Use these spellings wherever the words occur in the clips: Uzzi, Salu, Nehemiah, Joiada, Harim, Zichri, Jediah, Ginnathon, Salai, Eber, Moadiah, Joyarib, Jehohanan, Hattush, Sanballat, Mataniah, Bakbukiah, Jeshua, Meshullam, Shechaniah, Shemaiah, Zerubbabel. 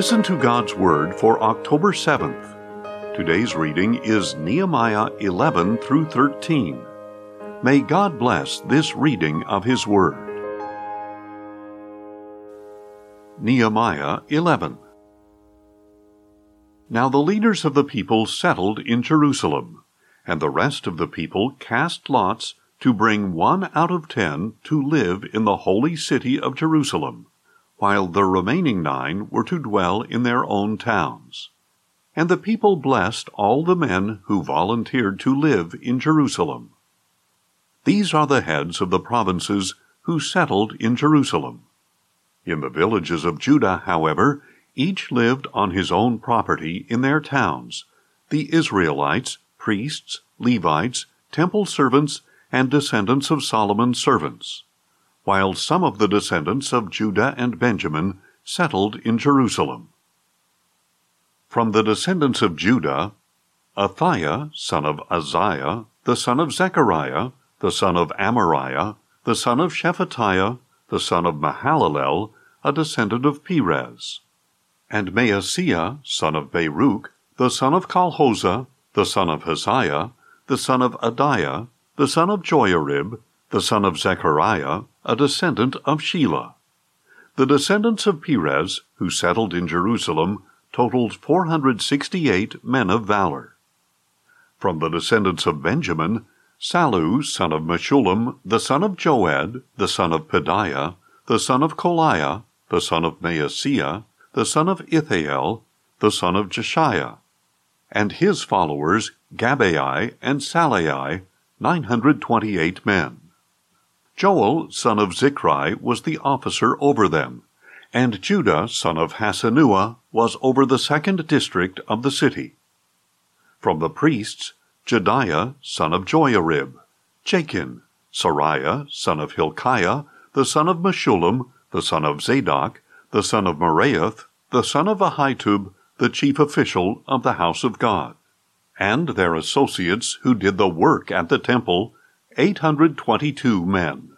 Listen to God's Word for October 7th. Today's reading is Nehemiah 11 through 13. May God bless this reading of His Word. Nehemiah 11. Now the leaders of the people settled in Jerusalem, and the rest of the people cast lots to bring 1 out of 10 to live in the holy city of Jerusalem, while the remaining 9 were to dwell in their own towns. And the people blessed all the men who volunteered to live in Jerusalem. These are the heads of the provinces who settled in Jerusalem. In the villages of Judah, however, each lived on his own property in their towns, the Israelites, priests, Levites, temple servants, and descendants of Solomon's servants, while some of the descendants of Judah and Benjamin settled in Jerusalem. From the descendants of Judah, Athiah, son of Uzziah, the son of Zechariah, the son of Amariah, the son of Shephatiah, the son of Mahalalel, a descendant of Perez, and Maaseiah, son of Baruch, the son of Kolhozah, the son of Haziah, the son of Adiah, the son of Joyarib, the son of Zechariah, a descendant of Shelah. The descendants of Perez, who settled in Jerusalem, totaled 468 men of valor. From the descendants of Benjamin, Salu, son of Meshullam, the son of Joed, the son of Pedaiah, the son of Koliah, the son of Maaseiah, the son of Ithael, the son of Jeshiah, and his followers Gabai and Salai, 928 men. Joel, son of Zichri, was the officer over them, and Judah, son of Hasanua, was over the 2nd district of the city. From the priests, Jediah, son of Joyarib, Jachin, Sariah, son of Hilkiah, the son of Meshullam, the son of Zadok, the son of Meraeth, the son of Ahitub, the chief official of the house of God, and their associates who did the work at the temple, 822 men.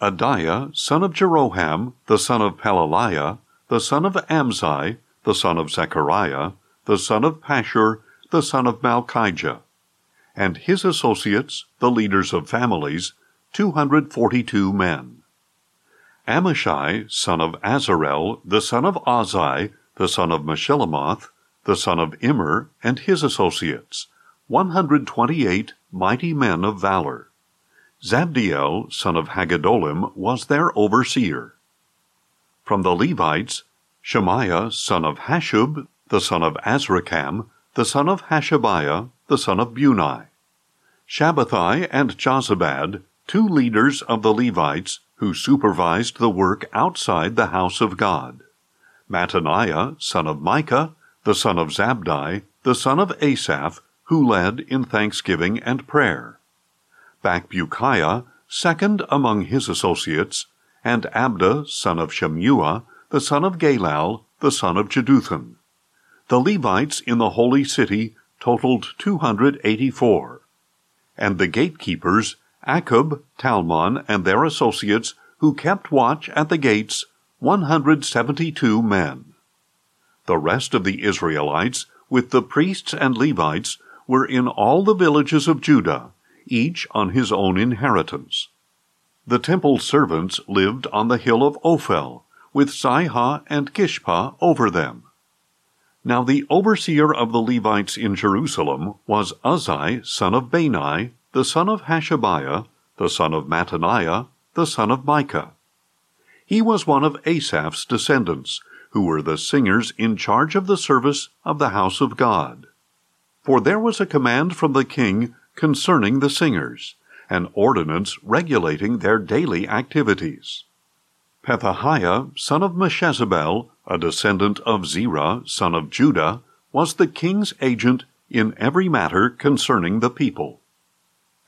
Adiah, son of Jeroham, the son of Pelaliah, the son of Amzai, the son of Zechariah, the son of Pashur, the son of Malchijah, and his associates, the leaders of families, 242 men. Amishai, son of Azarel, the son of Ozai, the son of Meshillemoth, the son of Immer, and his associates, 128 mighty men of valor. Zabdiel, son of Haggadolim, was their overseer. From the Levites, Shemaiah, son of Hashub, the son of Azrikam, the son of Hashabiah, the son of Bunai, Shabbathai and Jozabad, 2 leaders of the Levites who supervised the work outside the house of God, Mataniah, son of Micah, the son of Zabdi, the son of Asaph, who led in thanksgiving and prayer, Bakbukiah, 2nd among his associates, and Abda, son of Shemua, the son of Galal, the son of Jeduthun. The Levites in the holy city totaled 284, and the gatekeepers, Akkub, Talmon, and their associates who kept watch at the gates, 172 men. The rest of the Israelites, with the priests and Levites, were in all the villages of Judah, each on his own inheritance. The temple servants lived on the hill of Ophel, with Zihah and Gishpa over them. Now the overseer of the Levites in Jerusalem was Uzzi, son of Bani, the son of Hashabiah, the son of Mataniah, the son of Micah. He was one of Asaph's descendants, who were the singers in charge of the service of the house of God. For there was a command from the king concerning the singers, an ordinance regulating their daily activities. Pethahiah, son of Meshezabel, a descendant of Zerah, son of Judah, was the king's agent in every matter concerning the people.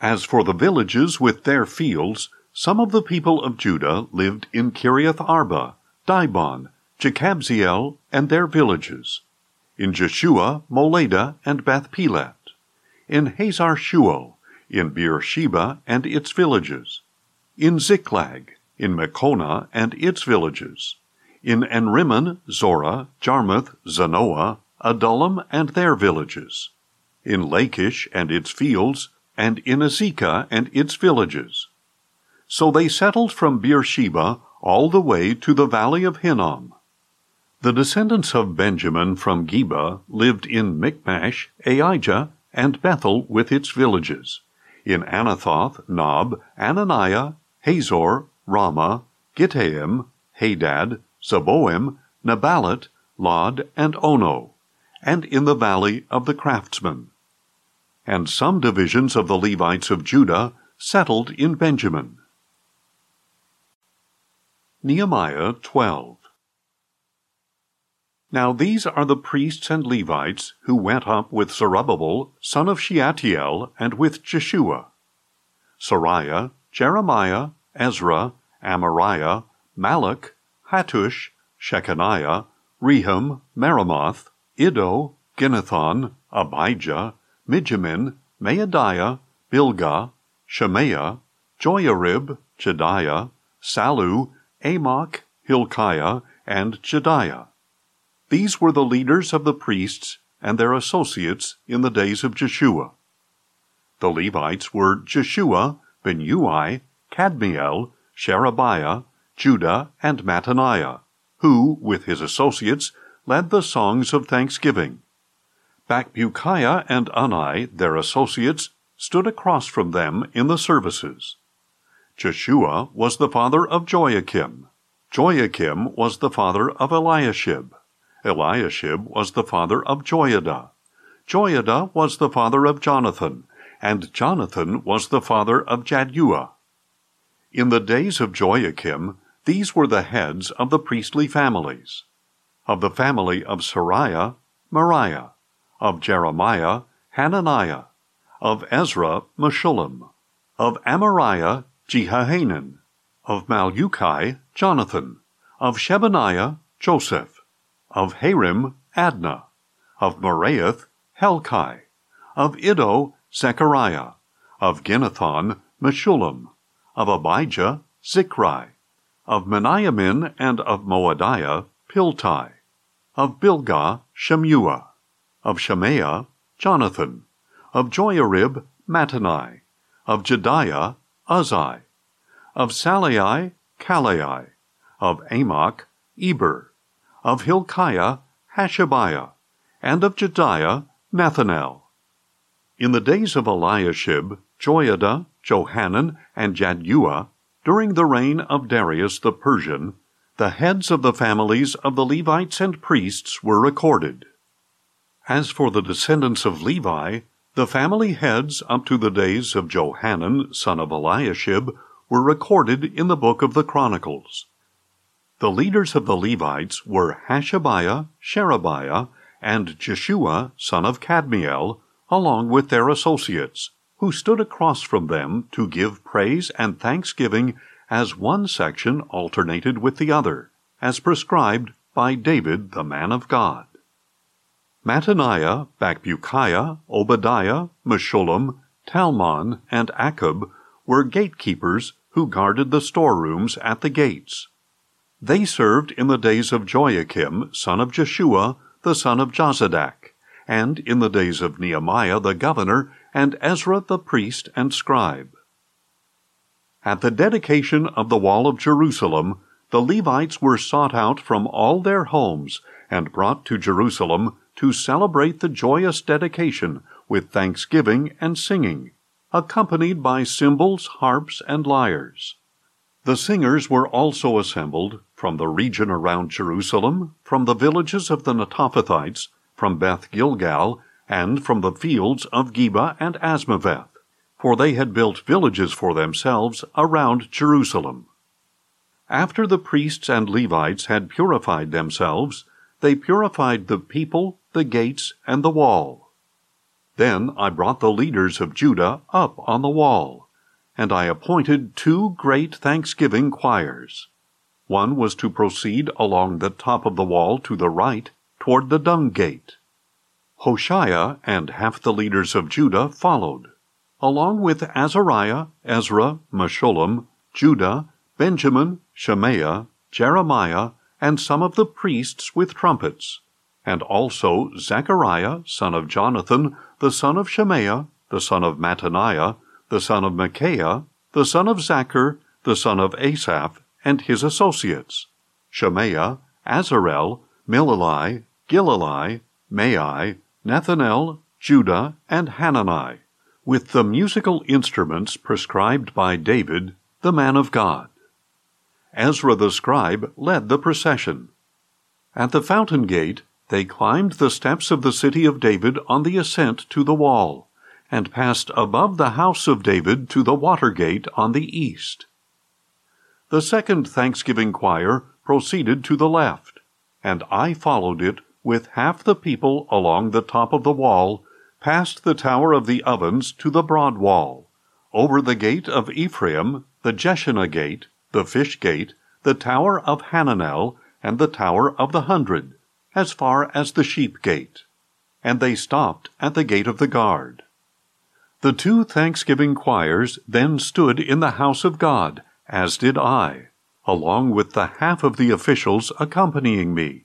As for the villages with their fields, some of the people of Judah lived in Kiriath Arba, Dibon, Jekabzeel, and their villages, in Jeshua, Moleda, and Bethpelet, in Hazar Shual, in Beersheba and its villages, in Ziklag, in Mekona and its villages, in Enrimmon, Zorah, Jarmuth, Zanoah, Adullam, and their villages, in Lachish and its fields, and in Azekah and its villages. So they settled from Beersheba all the way to the valley of Hinnom. The descendants of Benjamin from Geba lived in Michmash, Aijah, and Bethel with its villages, in Anathoth, Nob, Ananiah, Hazor, Ramah, Gittaim, Hadad, Zeboim, Nabalat, Lod, and Ono, and in the valley of the craftsmen. And some divisions of the Levites of Judah settled in Benjamin. Nehemiah 12. Now these are the priests and Levites who went up with Zerubbabel, son of Shealtiel, and with Jeshua, Sariah, Jeremiah, Ezra, Amariah, Malach, Hattush, Shechaniah, Rehum, Meremoth, Iddo, Ginnathon, Abijah, Midjamin, Maadiah, Bilgah, Shemaiah, Joyarib, Jediah, Salu, Amok, Hilkiah, and Jediah. These were the leaders of the priests and their associates in the days of Jeshua. The Levites were Jeshua, Benui, Kadmiel, Sherebiah, Judah, and Mataniah, who, with his associates, led the songs of thanksgiving. Bakbukiah and Unai, their associates, stood across from them in the services. Jeshua was the father of Joiakim. Joiakim was the father of Eliashib. Eliashib was the father of Joiada. Joiada was the father of Jonathan, and Jonathan was the father of Jediah. In the days of Joiakim, these were the heads of the priestly families. Of the family of Sariah, Meraeth. Of Jeremiah, Hananiah. Of Ezra, Meshullam. Of Amariah, Jehohanan. Of Malchukai, Jonathan. Of Shebaniah, Joseph. Of Harim, Adna. Of Meraeth, Helkai. Of Iddo, Zechariah. Of Ginnathon, Meshullam. Of Abijah, Zichri. Of Meniamin and of Moadiah, Piltai. Of Bilgah, Shemua. Of Shemaiah, Jonathan. Of Joiarib, Matani. Of Jediah, Uzzi. Of Salai, Kalai. Of Amok, Eber. Of Hilkiah, Hashabiah. And of Jediah, Nethanel. In the days of Eliashib, Joiada, Johanan, and Jadua, during the reign of Darius the Persian, the heads of the families of the Levites and priests were recorded. As for the descendants of Levi, the family heads up to the days of Johanan, son of Eliashib, were recorded in the book of the Chronicles. The leaders of the Levites were Hashabiah, Sherebiah, and Jeshua, son of Kadmiel, along with their associates, who stood across from them to give praise and thanksgiving as one section alternated with the other, as prescribed by David the man of God. Mataniah, Bakbukiah, Obadiah, Meshullam, Talmon, and Akub were gatekeepers who guarded the storerooms at the gates. They served in the days of Joiakim, son of Jeshua, the son of Jozadak, and in the days of Nehemiah the governor, and Ezra the priest and scribe. At the dedication of the wall of Jerusalem, the Levites were sought out from all their homes and brought to Jerusalem to celebrate the joyous dedication with thanksgiving and singing, accompanied by cymbals, harps, and lyres. The singers were also assembled from the region around Jerusalem, from the villages of the Netophathites, from Beth Gilgal, and from the fields of Geba and Asmaveth, for they had built villages for themselves around Jerusalem. After the priests and Levites had purified themselves, they purified the people, the gates, and the wall. Then I brought the leaders of Judah up on the wall, and I appointed two great thanksgiving choirs. One was to proceed along the top of the wall to the right, toward the dung gate. Hoshea and half the leaders of Judah followed, along with Azariah, Ezra, Meshullam, Judah, Benjamin, Shemaiah, Jeremiah, and some of the priests with trumpets, and also Zechariah, son of Jonathan, the son of Shemaiah, the son of Mataniah, the son of Micaiah, the son of Zachar, the son of Asaph, and his associates, Shemaiah, Azarel, Milalai, Gilalai, Maai, Nethanel, Judah, and Hanani, with the musical instruments prescribed by David, the man of God. Ezra the scribe led the procession. At the fountain gate, they climbed the steps of the city of David on the ascent to the wall, and passed above the house of David to the water gate on the east. The second thanksgiving choir proceeded to the left, and I followed it with half the people along the top of the wall, past the tower of the ovens to the broad wall, over the gate of Ephraim, the Jeshanah gate, the fish gate, the tower of Hananel, and the tower of the 100, as far as the sheep gate. And they stopped at the gate of the guard. The two thanksgiving choirs then stood in the house of God, as did I, along with the half of the officials accompanying me,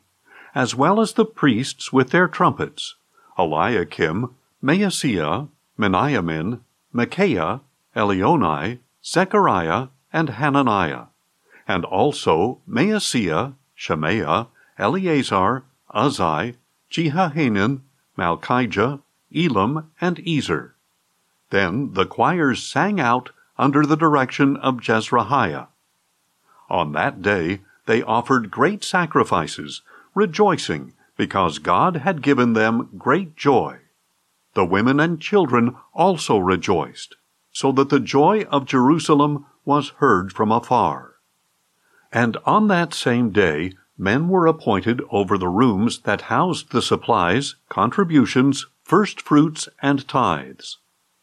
as well as the priests with their trumpets, Eliakim, Maaseiah, Meniamin, Micaiah, Elionai, Zechariah, and Hananiah, and also Maaseiah, Shemaiah, Eleazar, Uzzi, Jehohanan, Malchijah, Elam, and Ezer. Then the choirs sang out under the direction of Jezrahiah. On that day they offered great sacrifices, rejoicing because God had given them great joy. The women and children also rejoiced, so that the joy of Jerusalem was heard from afar. And on that same day men were appointed over the rooms that housed the supplies, contributions, first fruits, and tithes.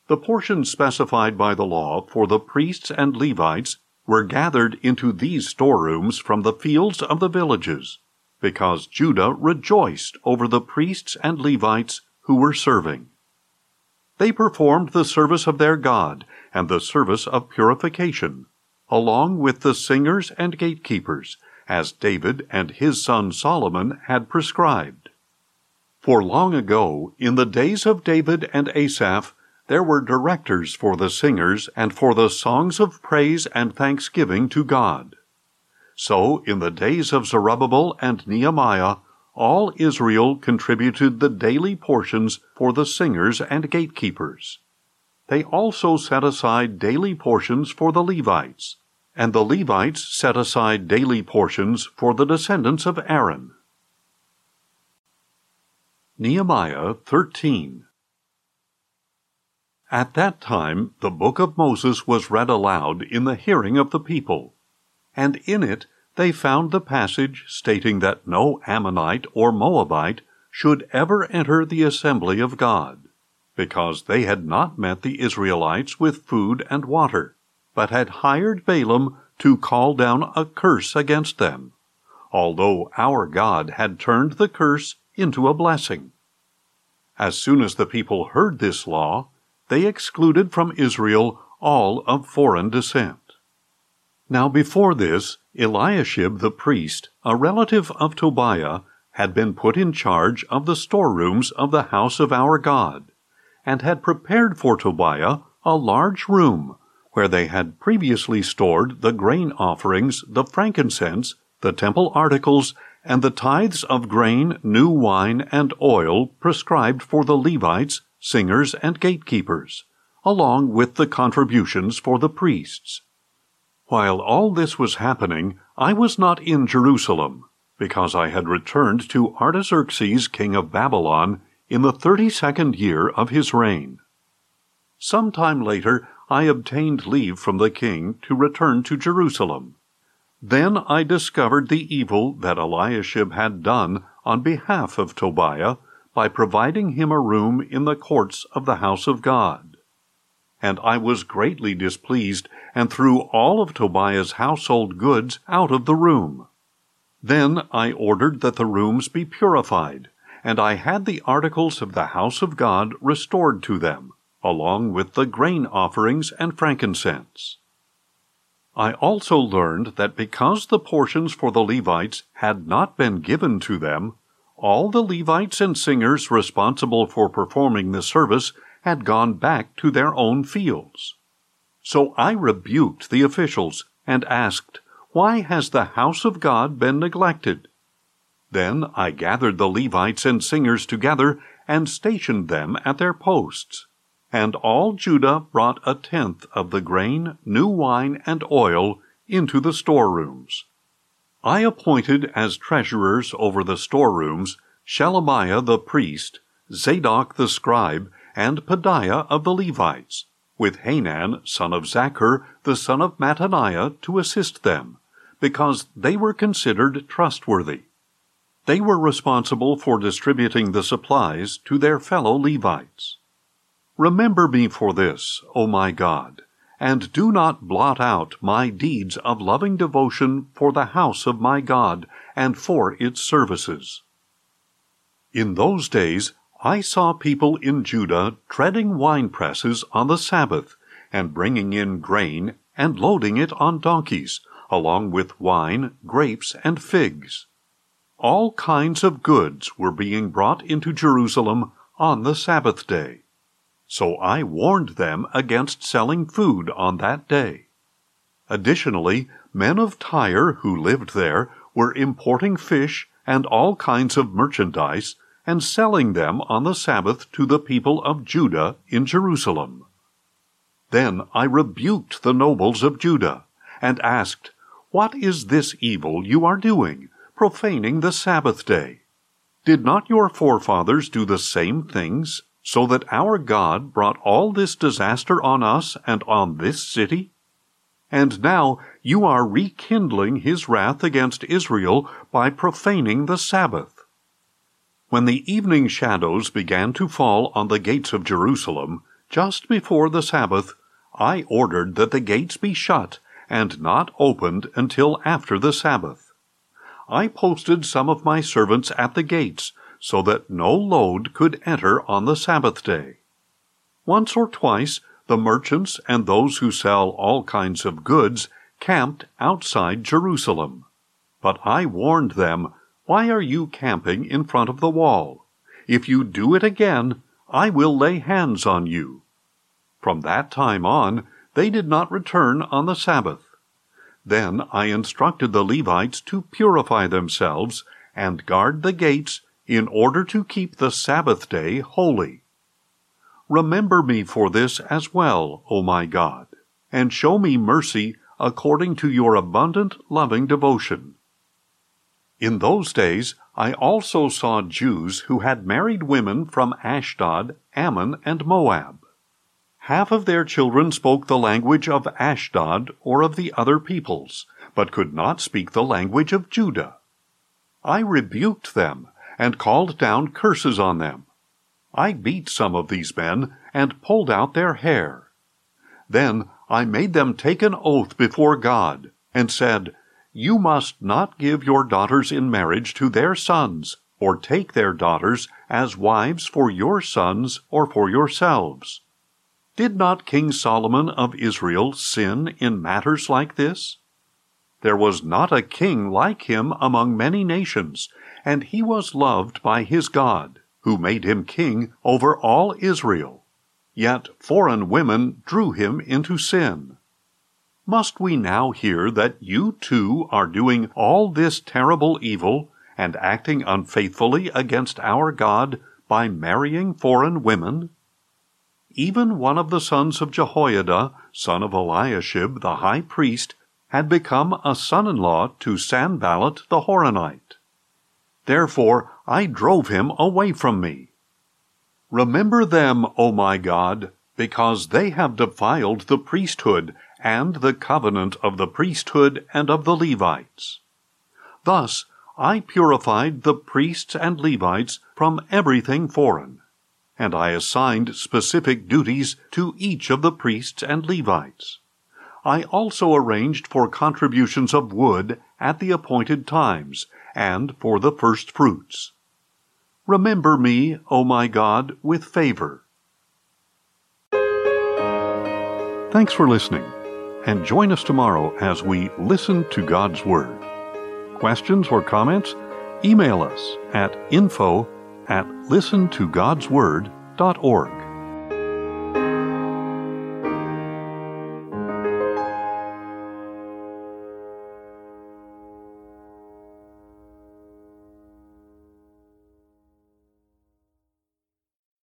The portions specified by the law for the priests and Levites were gathered into these storerooms from the fields of the villages, because Judah rejoiced over the priests and Levites who were serving. They performed the service of their God and the service of purification, along with the singers and gatekeepers, as David and his son Solomon had prescribed. For long ago, in the days of David and Asaph, there were directors for the singers and for the songs of praise and thanksgiving to God. So, in the days of Zerubbabel and Nehemiah, all Israel contributed the daily portions for the singers and gatekeepers. They also set aside daily portions for the Levites, and the Levites set aside daily portions for the descendants of Aaron. Nehemiah 13. At that time the book of Moses was read aloud in the hearing of the people, and in it they found the passage stating that no Ammonite or Moabite should ever enter the assembly of God, because they had not met the Israelites with food and water, but had hired Balaam to call down a curse against them, although our God had turned the curse into a blessing. As soon as the people heard this law, they excluded from Israel all of foreign descent. Now before this, Eliashib the priest, a relative of Tobiah, had been put in charge of the storerooms of the house of our God, and had prepared for Tobiah a large room, where they had previously stored the grain offerings, the frankincense, the temple articles, and the tithes of grain, new wine, and oil prescribed for the Levites, singers, and gatekeepers, along with the contributions for the priests. While all this was happening, I was not in Jerusalem, because I had returned to Artaxerxes, king of Babylon, in the 32nd year of his reign. Some time later, I obtained leave from the king to return to Jerusalem. Then I discovered the evil that Eliashib had done on behalf of Tobiah by providing him a room in the courts of the house of God. And I was greatly displeased, and threw all of Tobiah's household goods out of the room. Then I ordered that the rooms be purified, and I had the articles of the house of God restored to them, along with the grain offerings and frankincense. I also learned that because the portions for the Levites had not been given to them, all the Levites and singers responsible for performing the service had gone back to their own fields. So I rebuked the officials and asked, "Why has the house of God been neglected?" Then I gathered the Levites and singers together and stationed them at their posts. And all Judah brought 1/10 of the grain, new wine, and oil into the storerooms. I appointed as treasurers over the storerooms Shelemiah the priest, Zadok the scribe, and Pedaiah of the Levites, with Hanan, son of Zachar, the son of Mataniah, to assist them, because they were considered trustworthy. They were responsible for distributing the supplies to their fellow Levites. Remember me for this, O my God, and do not blot out my deeds of loving devotion for the house of my God and for its services. In those days I saw people in Judah treading winepresses on the Sabbath, and bringing in grain and loading it on donkeys, along with wine, grapes, and figs. All kinds of goods were being brought into Jerusalem on the Sabbath day. So I warned them against selling food on that day. Additionally, men of Tyre who lived there were importing fish and all kinds of merchandise and selling them on the Sabbath to the people of Judah in Jerusalem. Then I rebuked the nobles of Judah and asked, "What is this evil you are doing, profaning the Sabbath day? Did not your forefathers do the same things, so that our God brought all this disaster on us and on this city? And now you are rekindling his wrath against Israel by profaning the Sabbath." When the evening shadows began to fall on the gates of Jerusalem, just before the Sabbath, I ordered that the gates be shut and not opened until after the Sabbath. I posted some of my servants at the gates, so that no load could enter on the Sabbath day. Once or twice the merchants and those who sell all kinds of goods camped outside Jerusalem. But I warned them, "Why are you camping in front of the wall? If you do it again, I will lay hands on you." From that time on, they did not return on the Sabbath. Then I instructed the Levites to purify themselves and guard the gates in order to keep the Sabbath day holy. Remember me for this as well, O my God, and show me mercy according to your abundant loving devotion. In those days I also saw Jews who had married women from Ashdod, Ammon, and Moab. Half of their children spoke the language of Ashdod or of the other peoples, but could not speak the language of Judah. I rebuked them and called down curses on them. I beat some of these men and pulled out their hair. Then I made them take an oath before God and said, "You must not give your daughters in marriage to their sons, or take their daughters as wives for your sons or for yourselves." Did not King Solomon of Israel sin in matters like this? There was not a king like him among many nations, and he was loved by his God, who made him king over all Israel. Yet foreign women drew him into sin. Must we now hear that you too are doing all this terrible evil and acting unfaithfully against our God by marrying foreign women? Even one of the sons of Jehoiada, son of Eliashib the high priest, had become a son-in-law to Sanballat the Horonite. Therefore I drove him away from me. Remember them, O my God, because they have defiled the priesthood and the covenant of the priesthood and of the Levites. Thus I purified the priests and Levites from everything foreign, and I assigned specific duties to each of the priests and Levites. I also arranged for contributions of wood at the appointed times, and for the first fruits. Remember me, O my God, with favor. Thanks for listening. and join us tomorrow as we listen to God's Word. Questions or comments? Email us at info@listentogodsword.org.